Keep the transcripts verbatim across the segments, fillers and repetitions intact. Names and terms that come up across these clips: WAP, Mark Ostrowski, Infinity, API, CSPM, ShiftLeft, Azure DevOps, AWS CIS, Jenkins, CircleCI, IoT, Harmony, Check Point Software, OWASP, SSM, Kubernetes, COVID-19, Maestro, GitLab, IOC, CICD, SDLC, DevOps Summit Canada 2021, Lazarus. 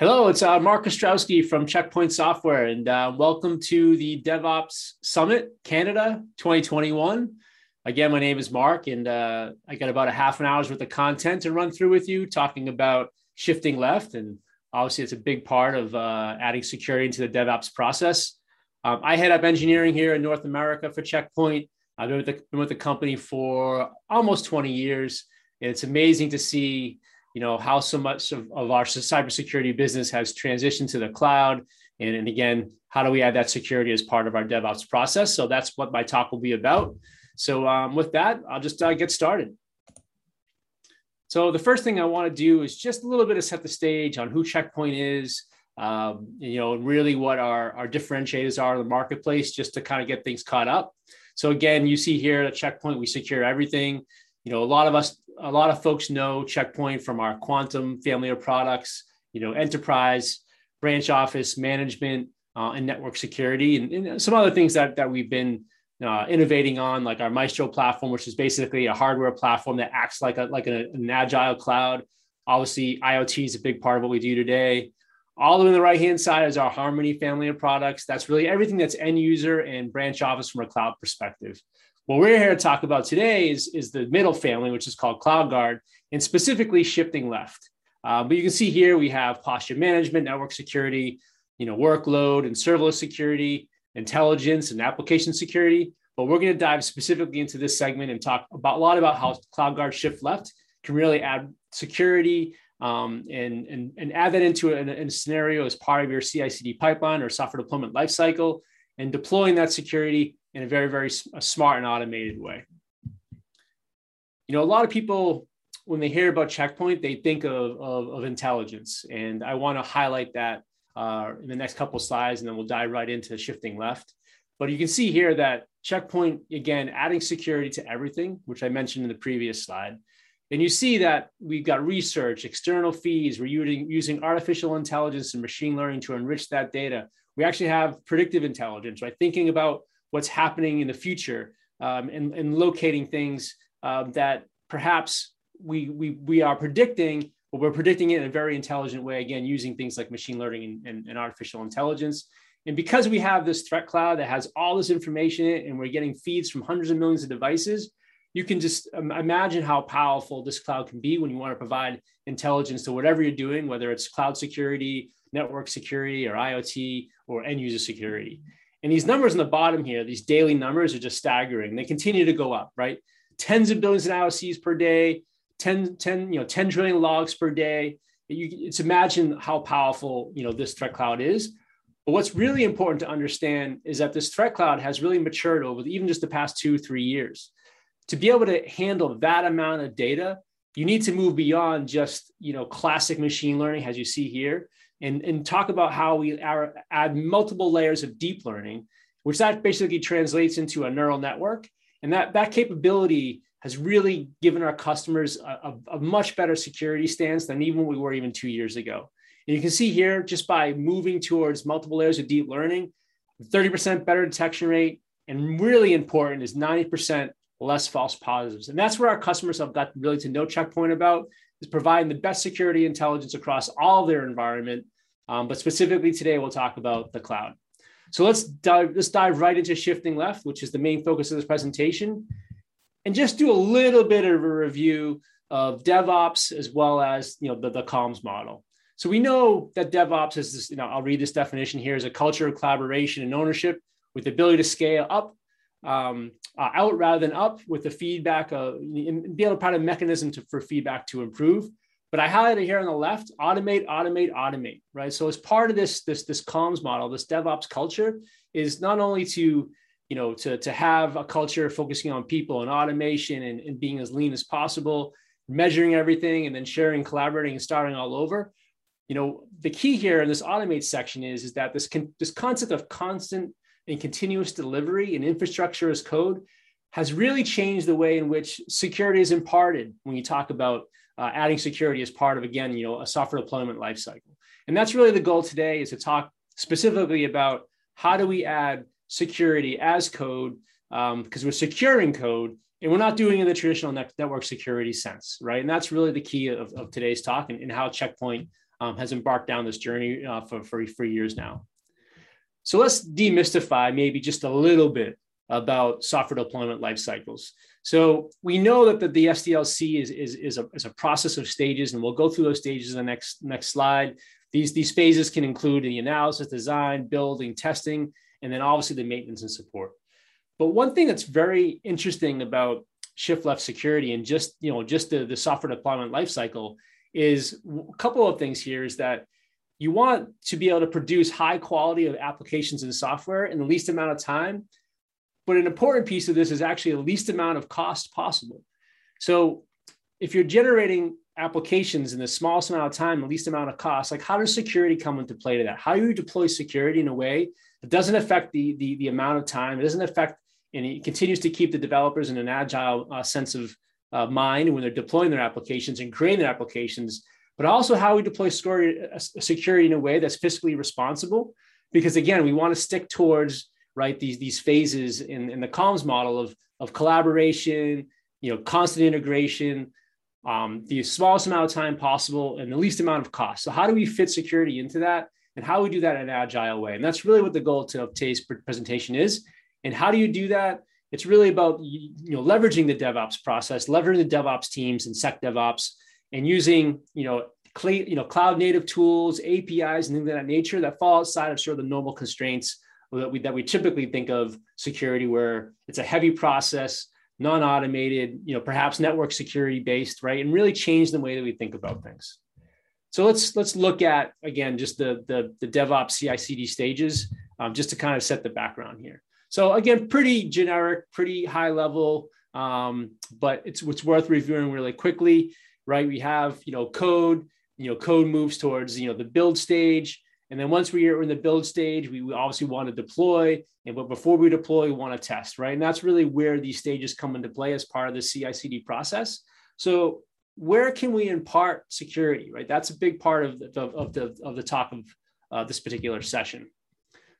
Hello, it's uh, Mark Ostrowski from Check Point Software, and uh, welcome to the DevOps Summit Canada twenty twenty-one. Again, my name is Mark, and uh, I got about a half an hour's worth of content to run through with you, talking about shifting left, and obviously it's a big part of uh, adding security into the DevOps process. Um, I head up engineering here in North America for Check Point. I've been with the, been with the company for almost twenty years. It's amazing to see you know, how so much of, of our cybersecurity business has transitioned to the cloud. And, and again, how do we add that security as part of our DevOps process? So that's what my talk will be about. So um, with that, I'll just uh, get started. So the first thing I want to do is just a little bit of set the stage on who Check Point is, um, you know, really what our, our differentiators are in the marketplace, just to kind of get things caught up. So again, you see here at Check Point, we secure everything. You know, a lot of us, a lot of folks know Check Point from our Quantum family of products, you know, enterprise, branch office management, uh, and network security, and, and some other things that, that we've been uh, innovating on, like our Maestro platform, which is basically a hardware platform that acts like, a, like a, an agile cloud. Obviously, IoT is a big part of what we do today. All the way on the right-hand side is our Harmony family of products. That's really everything that's end user and branch office from a cloud perspective. What we're here to talk about today is, is the middle family, which is called CloudGuard, and specifically shifting left. Uh, but you can see here, we have posture management, network security, you know, workload and serverless security, intelligence and application security. But we're going to dive specifically into this segment and talk about a lot about how CloudGuard shift left can really add security um, and, and, and add that into an, in a scenario as part of your C I C D pipeline or software deployment lifecycle, and deploying that security in a very, very a smart and automated way. You know, a lot of people, when they hear about Check Point, they think of, of, of intelligence. And I want to highlight that uh, in the next couple of slides, and then we'll dive right into shifting left. But you can see here that Check Point, again, adding security to everything, which I mentioned in the previous slide. And you see that we've got research, external feeds, we're using, using artificial intelligence and machine learning to enrich that data. We actually have predictive intelligence, right? Thinking about what's happening in the future, um, and, and locating things uh, that perhaps we, we, we are predicting, but we're predicting it in a very intelligent way, again, using things like machine learning and, and, and artificial intelligence. And because we have this threat cloud that has all this information in it, and we're getting feeds from hundreds of millions of devices, you can just imagine how powerful this cloud can be when you want to provide intelligence to whatever you're doing, whether it's cloud security, network security, or IoT, or end user security. And these numbers on the bottom here, these daily numbers are just staggering. They continue to go up, right? Tens of billions of I O Cs per day, ten, ten, you know, ten trillion logs per day. You, it's imagine how powerful, you know, this threat cloud is. But what's really important to understand is that this threat cloud has really matured over even just the past two, three years. To be able to handle that amount of data, you need to move beyond just, you know, classic machine learning, as you see here. And, and talk about how we are, add multiple layers of deep learning, which that basically translates into a neural network. And that, that capability has really given our customers a, a, a much better security stance than even we were even two years ago. And you can see here, just by moving towards multiple layers of deep learning, thirty percent better detection rate, and really important is ninety percent less false positives. And that's where our customers have got really to know Check Point about, is providing the best security intelligence across all their environment. Um, but specifically today, we'll talk about the cloud. So let's dive, let's dive right into shifting left, which is the main focus of this presentation, and just do a little bit of a review of DevOps as well as you know the, the comms model. So we know that DevOps is this, you know, I'll read this definition here, is a culture of collaboration and ownership with the ability to scale up, um, uh, out rather than up, with the feedback of, and be able to provide a mechanism to, for feedback to improve. But I highlighted here on the left, automate, automate, automate, right? So as part of this, this, this comms model, this DevOps culture is not only to, you know, to, to have a culture focusing on people and automation and, and being as lean as possible, measuring everything and then sharing, collaborating and starting all over. You know, the key here in this automate section is, is that this, con this concept of constant and continuous delivery and infrastructure as code has really changed the way in which security is imparted when you talk about Uh, adding security as part of, again, you know, a software deployment lifecycle. And that's really the goal today, is to talk specifically about how do we add security as code, because um, we're securing code and we're not doing it in the traditional net network security sense, right? And that's really the key of, of today's talk, and, and how Check Point um, has embarked down this journey uh, for, for, for years now. So let's demystify maybe just a little bit about software deployment life cycles. So we know that the, the S D L C is, is, is, a, is a process of stages, and we'll go through those stages in the next, next slide. These, these phases can include the analysis, design, building, testing, and then obviously the maintenance and support. But one thing that's very interesting about shift left security and just, you know, just the, the software deployment lifecycle is a couple of things here is that you want to be able to produce high quality of applications and software in the least amount of time. But an important piece of this is actually the least amount of cost possible. So if you're generating applications in the smallest amount of time, the least amount of cost, like how does security come into play to that? How do you deploy security in a way that doesn't affect the, the, the amount of time, it doesn't affect, and it continues to keep the developers in an agile uh, sense of uh, mind when they're deploying their applications and creating their applications, but also how we deploy security in a way that's fiscally responsible. Because again, we want to stick towards right these, these phases in, in the comms model of, of collaboration, you know, constant integration, um, the smallest amount of time possible and the least amount of cost. So how do we fit security into that and how we do that in an agile way? And that's really what the goal of today's presentation is. And how do you do that? It's really about you know, leveraging the DevOps process, leveraging the DevOps teams and SecDevOps, and using you know, cl- you know, cloud native tools, A P Is, and things of that nature that fall outside of sort of the normal constraints that we, that we typically think of security, where it's a heavy process, non-automated, you know, perhaps network security based, right? And really change the way that we think about things. So let's, let's look at, again, just the, the, the DevOps C I C D stages, um, just to kind of set the background here. So again, pretty generic, pretty high level, um, but it's it's worth reviewing really quickly, right? We have you know code, you know code moves towards you know the build stage, and then once we're in the build stage, we, we obviously want to deploy, and but before we deploy, we want to test, right? And that's really where these stages come into play as part of the C I C D process. So where can we impart security, right? That's a big part of the of the of the talk of uh, this particular session.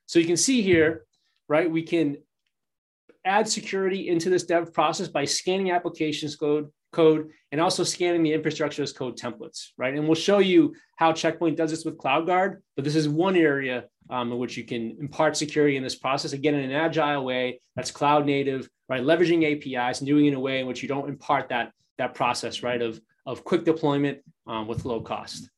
So you can see here. Right, we can add security into this dev process by scanning applications code, code, and also scanning the infrastructure as code templates. Right, and we'll show you how Check Point does this with CloudGuard. But this is one area um, in which you can impart security in this process again in an agile way that's cloud native. Right, leveraging A P Is and doing it in a way in which you don't impart that that process right of of quick deployment um, with low cost.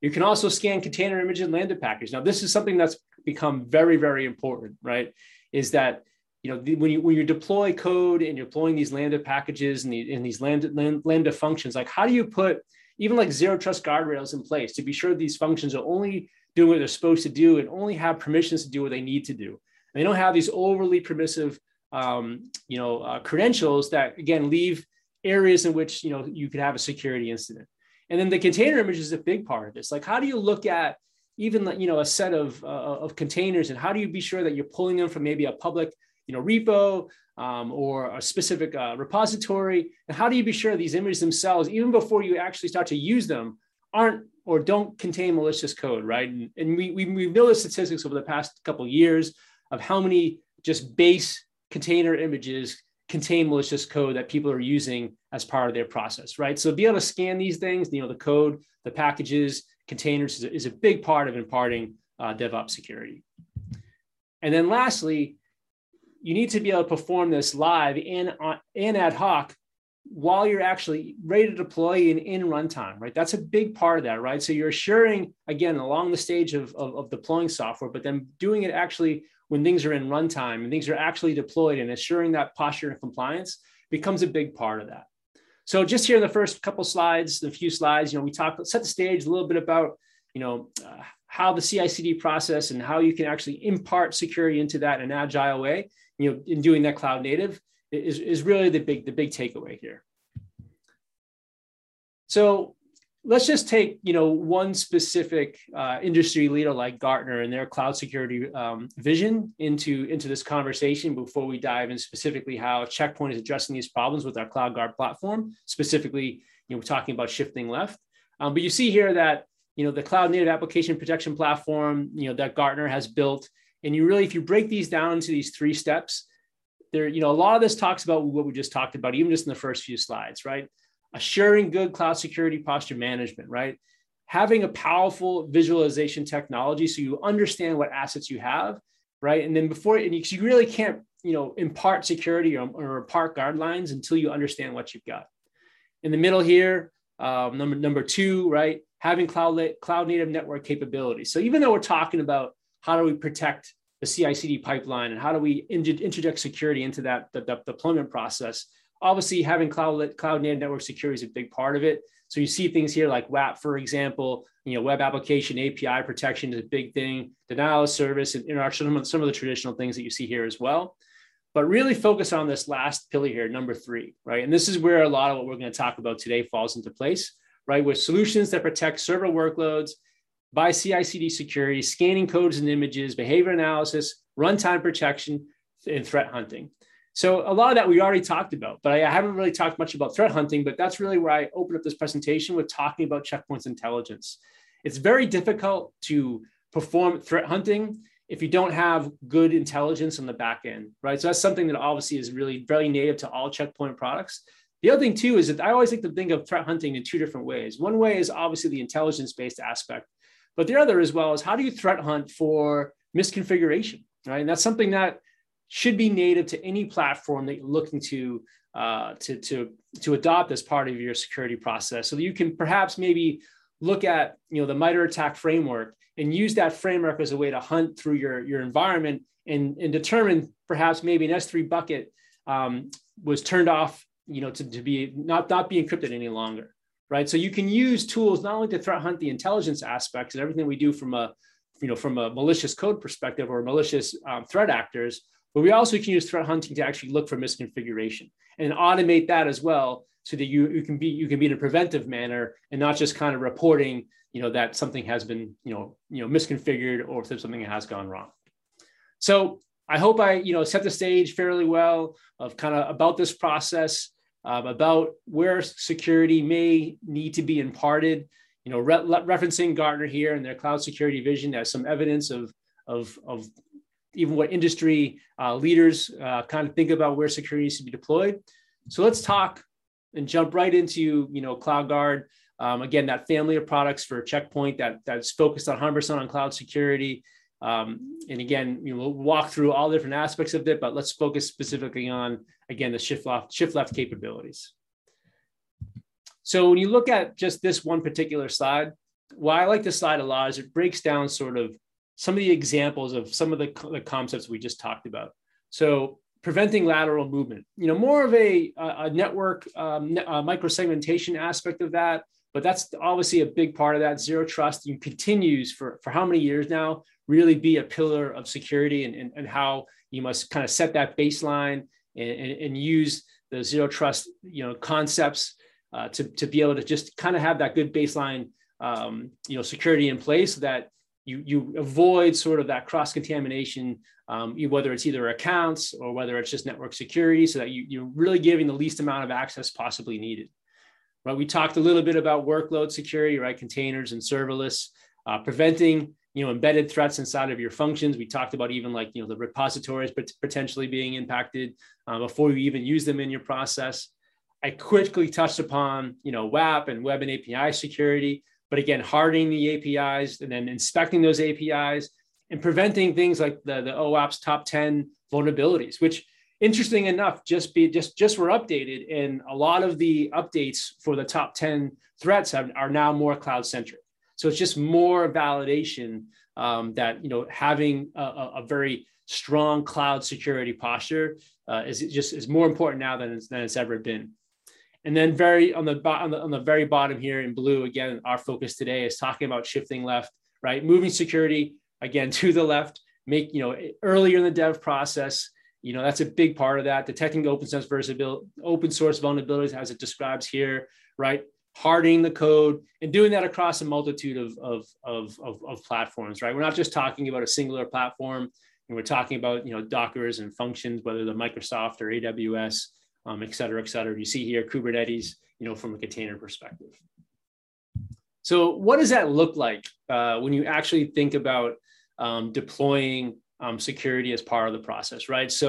You can also scan container image and lambda package. Now, this is something that's become very, very important, right? Is that, you know, the, when you when you deploy code and you're deploying these lambda packages and, the, and these lambda, lambda functions, like how do you put even like zero trust guardrails in place to be sure these functions are only doing what they're supposed to do and only have permissions to do what they need to do? And they don't have these overly permissive, um, you know, uh, credentials that again leave areas in which you know you could have a security incident. And then the container image is a big part of this. Like, how do you look at even you know a set of uh, of containers, and how do you be sure that you're pulling them from maybe a public you know repo um, or a specific uh, repository? And how do you be sure these images themselves, even before you actually start to use them, aren't or don't contain malicious code, right? And, and we we we know the statistics over the past couple of years of how many just base container images contain malicious code that people are using as part of their process, right? So be able to scan these things, you know, the code, the packages, containers is a, is a big part of imparting uh, DevOps security. And then lastly, you need to be able to perform this live and, uh, and ad hoc while you're actually ready to deploy and in runtime, right? That's a big part of that, right? So you're assuring, again, along the stage of, of, of deploying software, but then doing it actually when things are in runtime and things are actually deployed, and assuring that posture and compliance becomes a big part of that. So just here in the first couple slides, the few slides, you know, we talked, set the stage a little bit about, you know, uh, how the C I C D process and how you can actually impart security into that in an agile way, you know, in doing that cloud native is, is really the big, the big takeaway here. So let's just take, you know, one specific uh, industry leader like Gartner and their cloud security um, vision into, into this conversation before we dive in specifically how Check Point is addressing these problems with our CloudGuard platform. Specifically, you know, we're talking about shifting left. Um, but you see here that, you know, the cloud native application protection platform, you know, that Gartner has built. And you really, if you break these down into these three steps, there, you know, a lot of this talks about what we just talked about, even just in the first few slides, right? Assuring good cloud security posture management, right? having a powerful visualization technology so you understand what assets you have, right? And then before, and you, you really can't, you know, impart security or, or impart guidelines until you understand what you've got. In the middle here, um, number number two, right? Having cloud cloud native network capability. So even though we're talking about how do we protect the C I C D pipeline and how do we introduce security into that the, the deployment process, obviously having cloud cloud native network security is a big part of it. So you see things here like W A P, for example, you know, web application A P I protection is a big thing, denial of service, and you know, some of, some of the traditional things that you see here as well. But really focus on this last pillar here, number three, right? And this is where a lot of what we're going to talk about today falls into place, right? With solutions that protect server workloads by C I C D security, scanning codes and images, behavior analysis, runtime protection, and threat hunting. So a lot of that we already talked about, but I haven't really talked much about threat hunting, but that's really where I open up this presentation with talking about Check Point's intelligence. It's very difficult to perform threat hunting if you don't have good intelligence on the back end, right? So that's something that obviously is really very native to all Check Point products. The other thing too is that I always like to think of threat hunting in two different ways. One way is obviously the intelligence-based aspect, but the other as well is how do you threat hunt for misconfiguration, right? And that's something that should be native to any platform that you're looking to, uh, to, to, to adopt as part of your security process. So that you can perhaps maybe look at, you know, the MITRE ATT&CK framework and use that framework as a way to hunt through your, your environment and, and determine perhaps maybe an S three bucket um, was turned off, you know, to, to be not, not be encrypted any longer, right? So you can use tools not only to threat hunt the intelligence aspects and everything we do from a, you know, from a malicious code perspective or malicious um, threat actors, but we also can use threat hunting to actually look for misconfiguration and automate that as well, so that you, you can be you can be in a preventive manner and not just kind of reporting, you know, that something has been, you know, you know, misconfigured or if there's something that has gone wrong. So I hope I, you know, set the stage fairly well of kind of about this process, um, about where security may need to be imparted, you know, re referencing Gartner here and their cloud security vision as some evidence of of of even what industry uh, leaders uh, kind of think about where security needs to be deployed. So let's talk and jump right into, you know, CloudGuard. Um, again, that family of products for Check Point that, that's focused on one hundred percent on cloud security. Um, and again, you know, we'll walk through all different aspects of it, but let's focus specifically on, again, the shift left, shift left capabilities. So when you look at just this one particular slide, why I like this slide a lot is it breaks down sort of some of the examples of some of the, the concepts we just talked about. So preventing lateral movement, you know, more of a, a network um, a micro-segmentation aspect of that, but that's obviously a big part of that. Zero trust and continues for, for how many years now, really be a pillar of security and, and, and how you must kind of set that baseline and, and, and use the zero trust, you know, concepts uh, to, to be able to just kind of have that good baseline, um, you know, security in place so that You, you avoid sort of that cross-contamination, um, whether it's either accounts or whether it's just network security, so that you, you're really giving the least amount of access possibly needed. Right? We talked a little bit about workload security, right? Containers and serverless, uh, preventing, you know, embedded threats inside of your functions. We talked about even like, you know, the repositories potentially being impacted uh, before you even use them in your process. I quickly touched upon, you know, W A P and web and A P I security. But again, hardening the A P Is and then inspecting those A P Is and preventing things like the, the OWASP top ten vulnerabilities, which interesting enough, just be just, just were updated. And a lot of the updates for the top ten threats have, are now more cloud centric. So it's just more validation um, that, you know, having a, a very strong cloud security posture uh, is just is more important now than it's, than it's ever been. And then very on the, on the on the very bottom here in blue, again, our focus today is talking about shifting left, right? Moving security, again, to the left, make, you know, earlier in the dev process, you know, that's a big part of that. Detecting open source vulnerabilities, open source vulnerabilities as it describes here, right? Hardening the code and doing that across a multitude of, of, of, of, of platforms, right? We're not just talking about a singular platform, and we're talking about, you know, Dockers and functions, whether they're Microsoft or A W S, Um, et cetera, et cetera. You see here Kubernetes, you know, from a container perspective. So what does that look like uh, when you actually think about um, deploying um, security as part of the process, right? So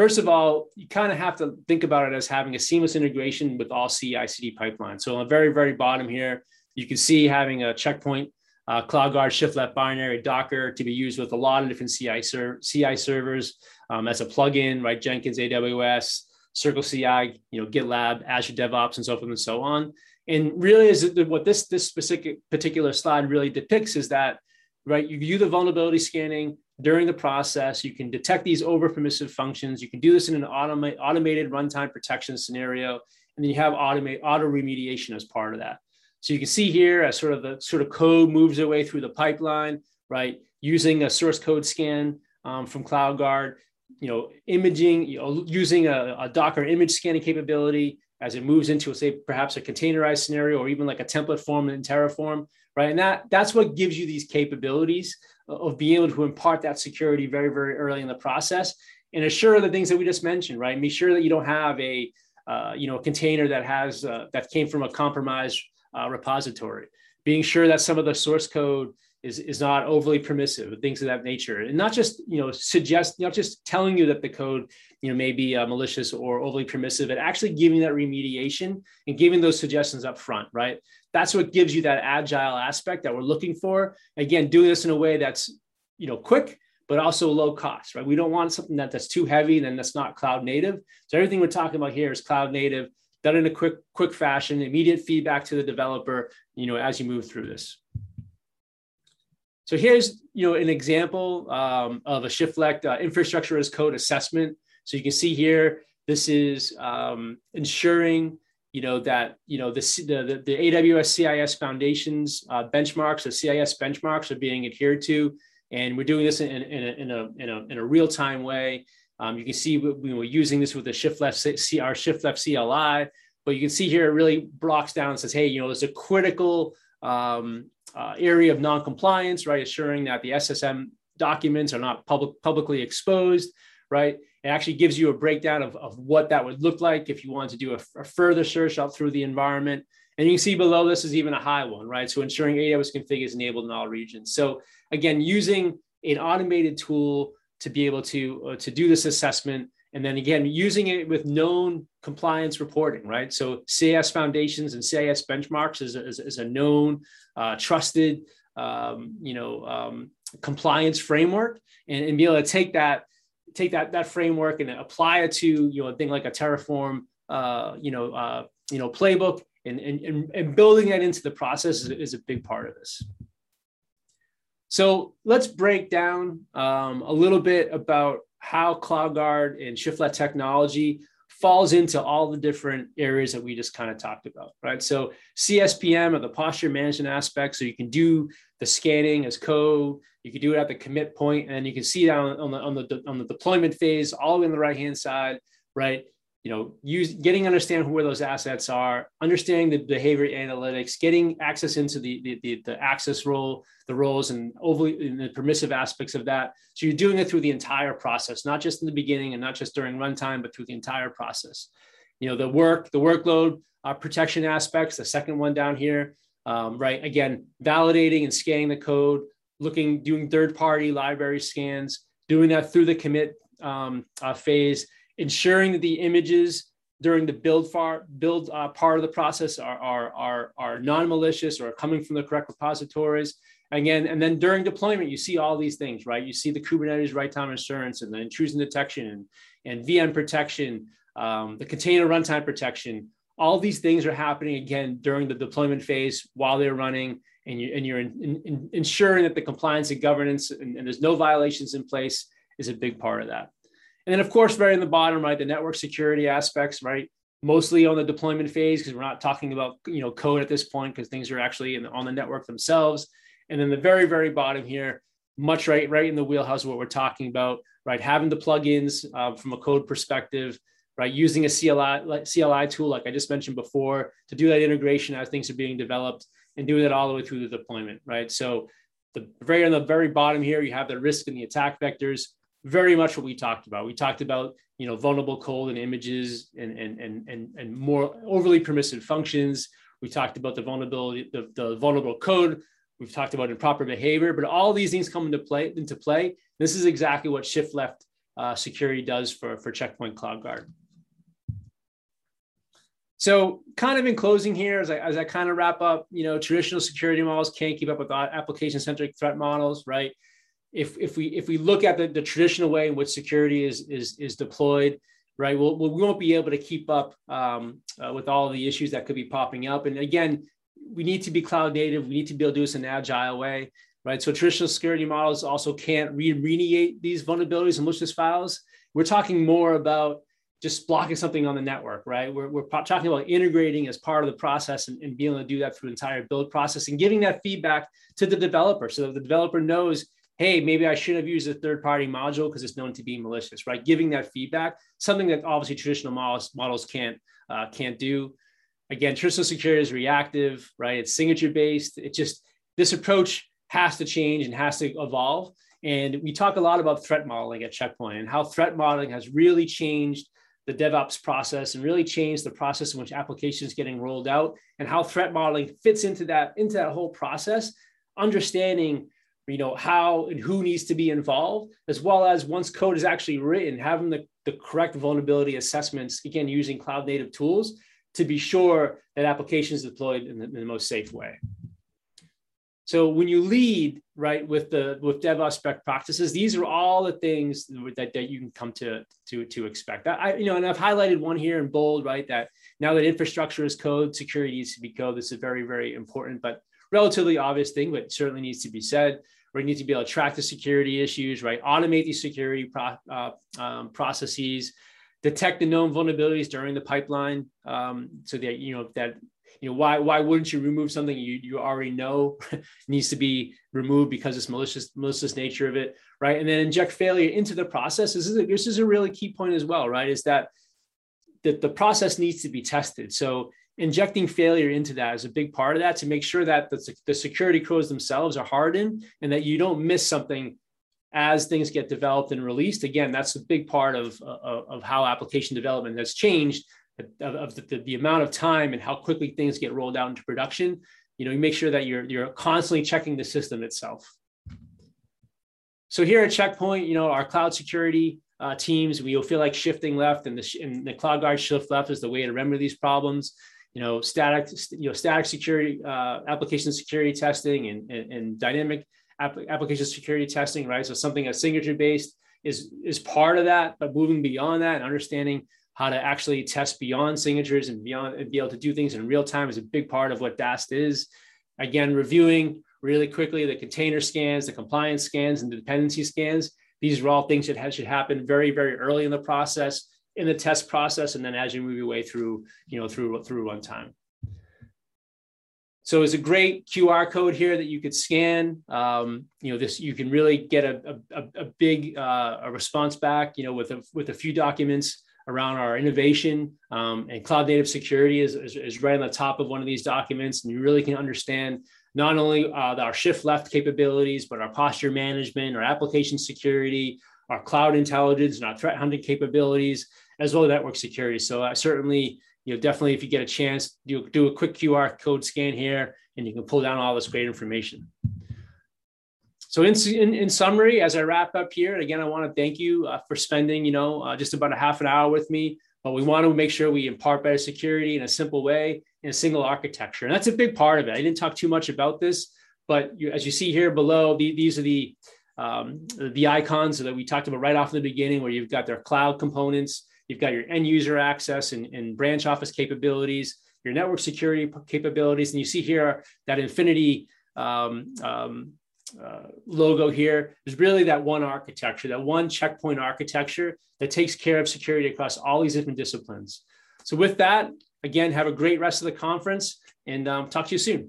first of all, you kind of have to think about it as having a seamless integration with all C I C D pipelines. So on the very, very bottom here, You can see having a checkpoint, uh, CloudGuard, shift left binary, Docker to be used with a lot of different C I, ser C I servers um, as a plugin, right? Jenkins, A W S, CircleCI, you know, GitLab, Azure DevOps, and so forth and so on. And really, is what this this specific particular slide really depicts is that, right? You do the vulnerability scanning during the process. You can detect these over permissive functions. You can do this in an automate, automated runtime protection scenario, and then you have automate auto remediation as part of that. So you can see here as sort of the sort of code moves their way through the pipeline, right? Using a source code scan um, from CloudGuard, you know, imaging, you know, using a, a Docker image scanning capability as it moves into, say, perhaps a containerized scenario or even like a template form in Terraform, right? And that that's what gives you these capabilities of being able to impart that security very, very early in the process and assure the things that we just mentioned, right? Make sure that you don't have a, uh, you know, a container that has, uh, that came from a compromised uh, repository, being sure that some of the source code is, is not overly permissive and things of that nature. And not just, you know, suggest, not just telling you that the code, you know, may be uh, malicious or overly permissive, but actually giving that remediation and giving those suggestions up front, right? That's what gives you that agile aspect that we're looking for. Again, doing this in a way that's, you know, quick, but also low cost, right? We don't want something that, that's too heavy, then that's not cloud native. So everything we're talking about here is cloud native, done in a quick, quick fashion, immediate feedback to the developer, you know, as you move through this. So here's, you know, an example um, of a ShiftLeft uh, infrastructure as code assessment. So you can see here, this is um, ensuring, you know, that, you know, the, the, the A W S C I S foundations uh, benchmarks, the C I S benchmarks are being adhered to. And we're doing this in, in, in, a, in, a, in a real-time way. Um, you can see we were using this with the ShiftLeft, our ShiftLeft C L I, but you can see here, it really blocks down and says, hey, you know, there's a critical, um, Uh, area of non-compliance, right? Assuring that the S S M documents are not public, publicly exposed, right? It actually gives you a breakdown of, of what that would look like if you wanted to do a, a further search out through the environment. And you can see below this is even a high one, right? So ensuring A W S config is enabled in all regions. So again, using an automated tool to be able to, uh, to do this assessment. And then again, using it with known compliance reporting, right? So C I S foundations and C I S benchmarks is a, is, is a known, uh, trusted, um, you know, um, compliance framework, and, and be able to take that, take that that framework and apply it to, you know, a thing like a Terraform, uh, you know, uh, you know, playbook, and, and and building that into the process is, is a big part of this. So let's break down um, a little bit about how CloudGuard and ShiftLeft technology falls into all the different areas that we just kind of talked about, right? So C S P M, or the posture management aspect, so you can do the scanning as code, you can do it at the commit point, and you can see that on the, on the, on the deployment phase, all in the right-hand side, right? You know, use, getting understand where those assets are, understanding the behavior analytics, getting access into the, the, the, the access role, the roles and overly and the permissive aspects of that. So you're doing it through the entire process, not just in the beginning and not just during runtime, but through the entire process. You know, the work, the workload uh, protection aspects, the second one down here, um, right? Again, validating and scanning the code, looking, doing third-party library scans, doing that through the commit um, uh, phase, ensuring that the images during the build, far, build uh, part of the process are, are, are, are non-malicious or are coming from the correct repositories. Again, and then during deployment, you see all these things, right? You see the Kubernetes right-time assurance and the intrusion detection and, and V M protection, um, the container runtime protection. All these things are happening, again, during the deployment phase while they're running, and, you, and you're in, in, in ensuring that the compliance and governance and, and there's no violations in place is a big part of that. And then, of course, right in the bottom, right, the network security aspects, right, mostly on the deployment phase, because we're not talking about, you know, code at this point, because things are actually in, on the network themselves. And then the very, very bottom here, much right, right in the wheelhouse of what we're talking about, right, having the plugins uh, from a code perspective, right, using a C L I, C L I tool, like I just mentioned before, to do that integration as things are being developed and doing that all the way through the deployment, right? So the very on the very bottom here, you have the risk and the attack vectors. Very much what we talked about. We talked about, you know, vulnerable code and images and, and, and, and, and more overly permissive functions. We talked about the vulnerability, the, the vulnerable code. We've talked about improper behavior, but all these things come into play. Into play. This is exactly what ShiftLeft uh, security does for, for Check Point CloudGuard. So kind of in closing here, as I, as I kind of wrap up, you know, traditional security models can't keep up with application-centric threat models, right? If, if, we, if we look at the, the traditional way in which security is, is, is deployed, right, we'll, we won't be able to keep up um, uh, with all of the issues that could be popping up. And again, we need to be cloud native. We need to be able to do this in an agile way, right? So traditional security models also can't remediate these vulnerabilities and malicious files. We're talking more about just blocking something on the network, right? We're, we're talking about integrating as part of the process and, and being able to do that through the entire build process and giving that feedback to the developer so that the developer knows, hey, maybe I should have used a third-party module because it's known to be malicious, right? Giving that feedback, something that obviously traditional models, models can't, uh, can't do. Again, traditional security is reactive, right? It's signature-based. It just, this approach has to change and has to evolve. And we talk a lot about threat modeling at Check Point and how threat modeling has really changed the DevOps process and really change the process in which applications getting rolled out and how threat modeling fits into that, into that whole process, understanding, you know, how and who needs to be involved, as well as once code is actually written, having the, the correct vulnerability assessments, again, using cloud native tools to be sure that applications are deployed in the, in the most safe way. So when you lead, right, with the with DevOps best practices, these are all the things that, that you can come to, to, to expect. I, you know, and I've highlighted one here in bold, right, that now that infrastructure is code, security needs to be code. This is a very, very important, but relatively obvious thing, but certainly needs to be said. We need to be able to track the security issues, right, automate these security pro, uh, um, processes, detect the known vulnerabilities during the pipeline, um, so that, you know, that You know, why, why wouldn't you remove something you, you already know needs to be removed because it's malicious, malicious nature of it, right? And then inject failure into the process. This is a, this is a really key point as well, right? Is that, that the process needs to be tested. So injecting failure into that is a big part of that to make sure that the, the security codes themselves are hardened and that you don't miss something as things get developed and released. Again, that's a big part of, of, of how application development has changed. Of the, the amount of time and how quickly things get rolled out into production, you know, you make sure that you're you're constantly checking the system itself. So here at Check Point, you know, our cloud security uh, teams, we feel like shifting left, and the and the CloudGuard shift left is the way to remedy these problems. You know, static you know static security uh, application security testing and and, and dynamic app, application security testing, right? So something that's signature based is is part of that, but moving beyond that and understanding how to actually test beyond signatures and beyond and be able to do things in real time is a big part of what DAST is. Again, reviewing really quickly the container scans, the compliance scans, and the dependency scans. These are all things that have, should happen very, very early in the process, in the test process, and then as you move your way through, you know, through, through runtime. So it's a great Q R code here that you could scan. Um, you know, this you can really get a a, a big uh, a response back. You know, with a, with a few documents around our innovation, um, and cloud native security is, is, is right on the top of one of these documents. And you really can understand not only uh, our shift left capabilities, but our posture management, our application security, our cloud intelligence, and our threat hunting capabilities, as well as network security. So uh, certainly, you know, definitely if you get a chance, do, do a quick Q R code scan here, and you can pull down all this great information. So in, in, in summary, as I wrap up here, and again, I want to thank you uh, for spending, you know, uh, just about a half an hour with me, but we want to make sure we impart better security in a simple way, in a single architecture. And that's a big part of it. I didn't talk too much about this, but you, as you see here below, the, these are the, um, the icons that we talked about right off in the beginning, where you've got their cloud components, you've got your end user access and, and branch office capabilities, your network security capabilities. And you see here that Infinity um, um, Uh, logo here is really that one architecture, that one Check Point architecture that takes care of security across all these different disciplines. So with that, again, have a great rest of the conference, and um, talk to you soon.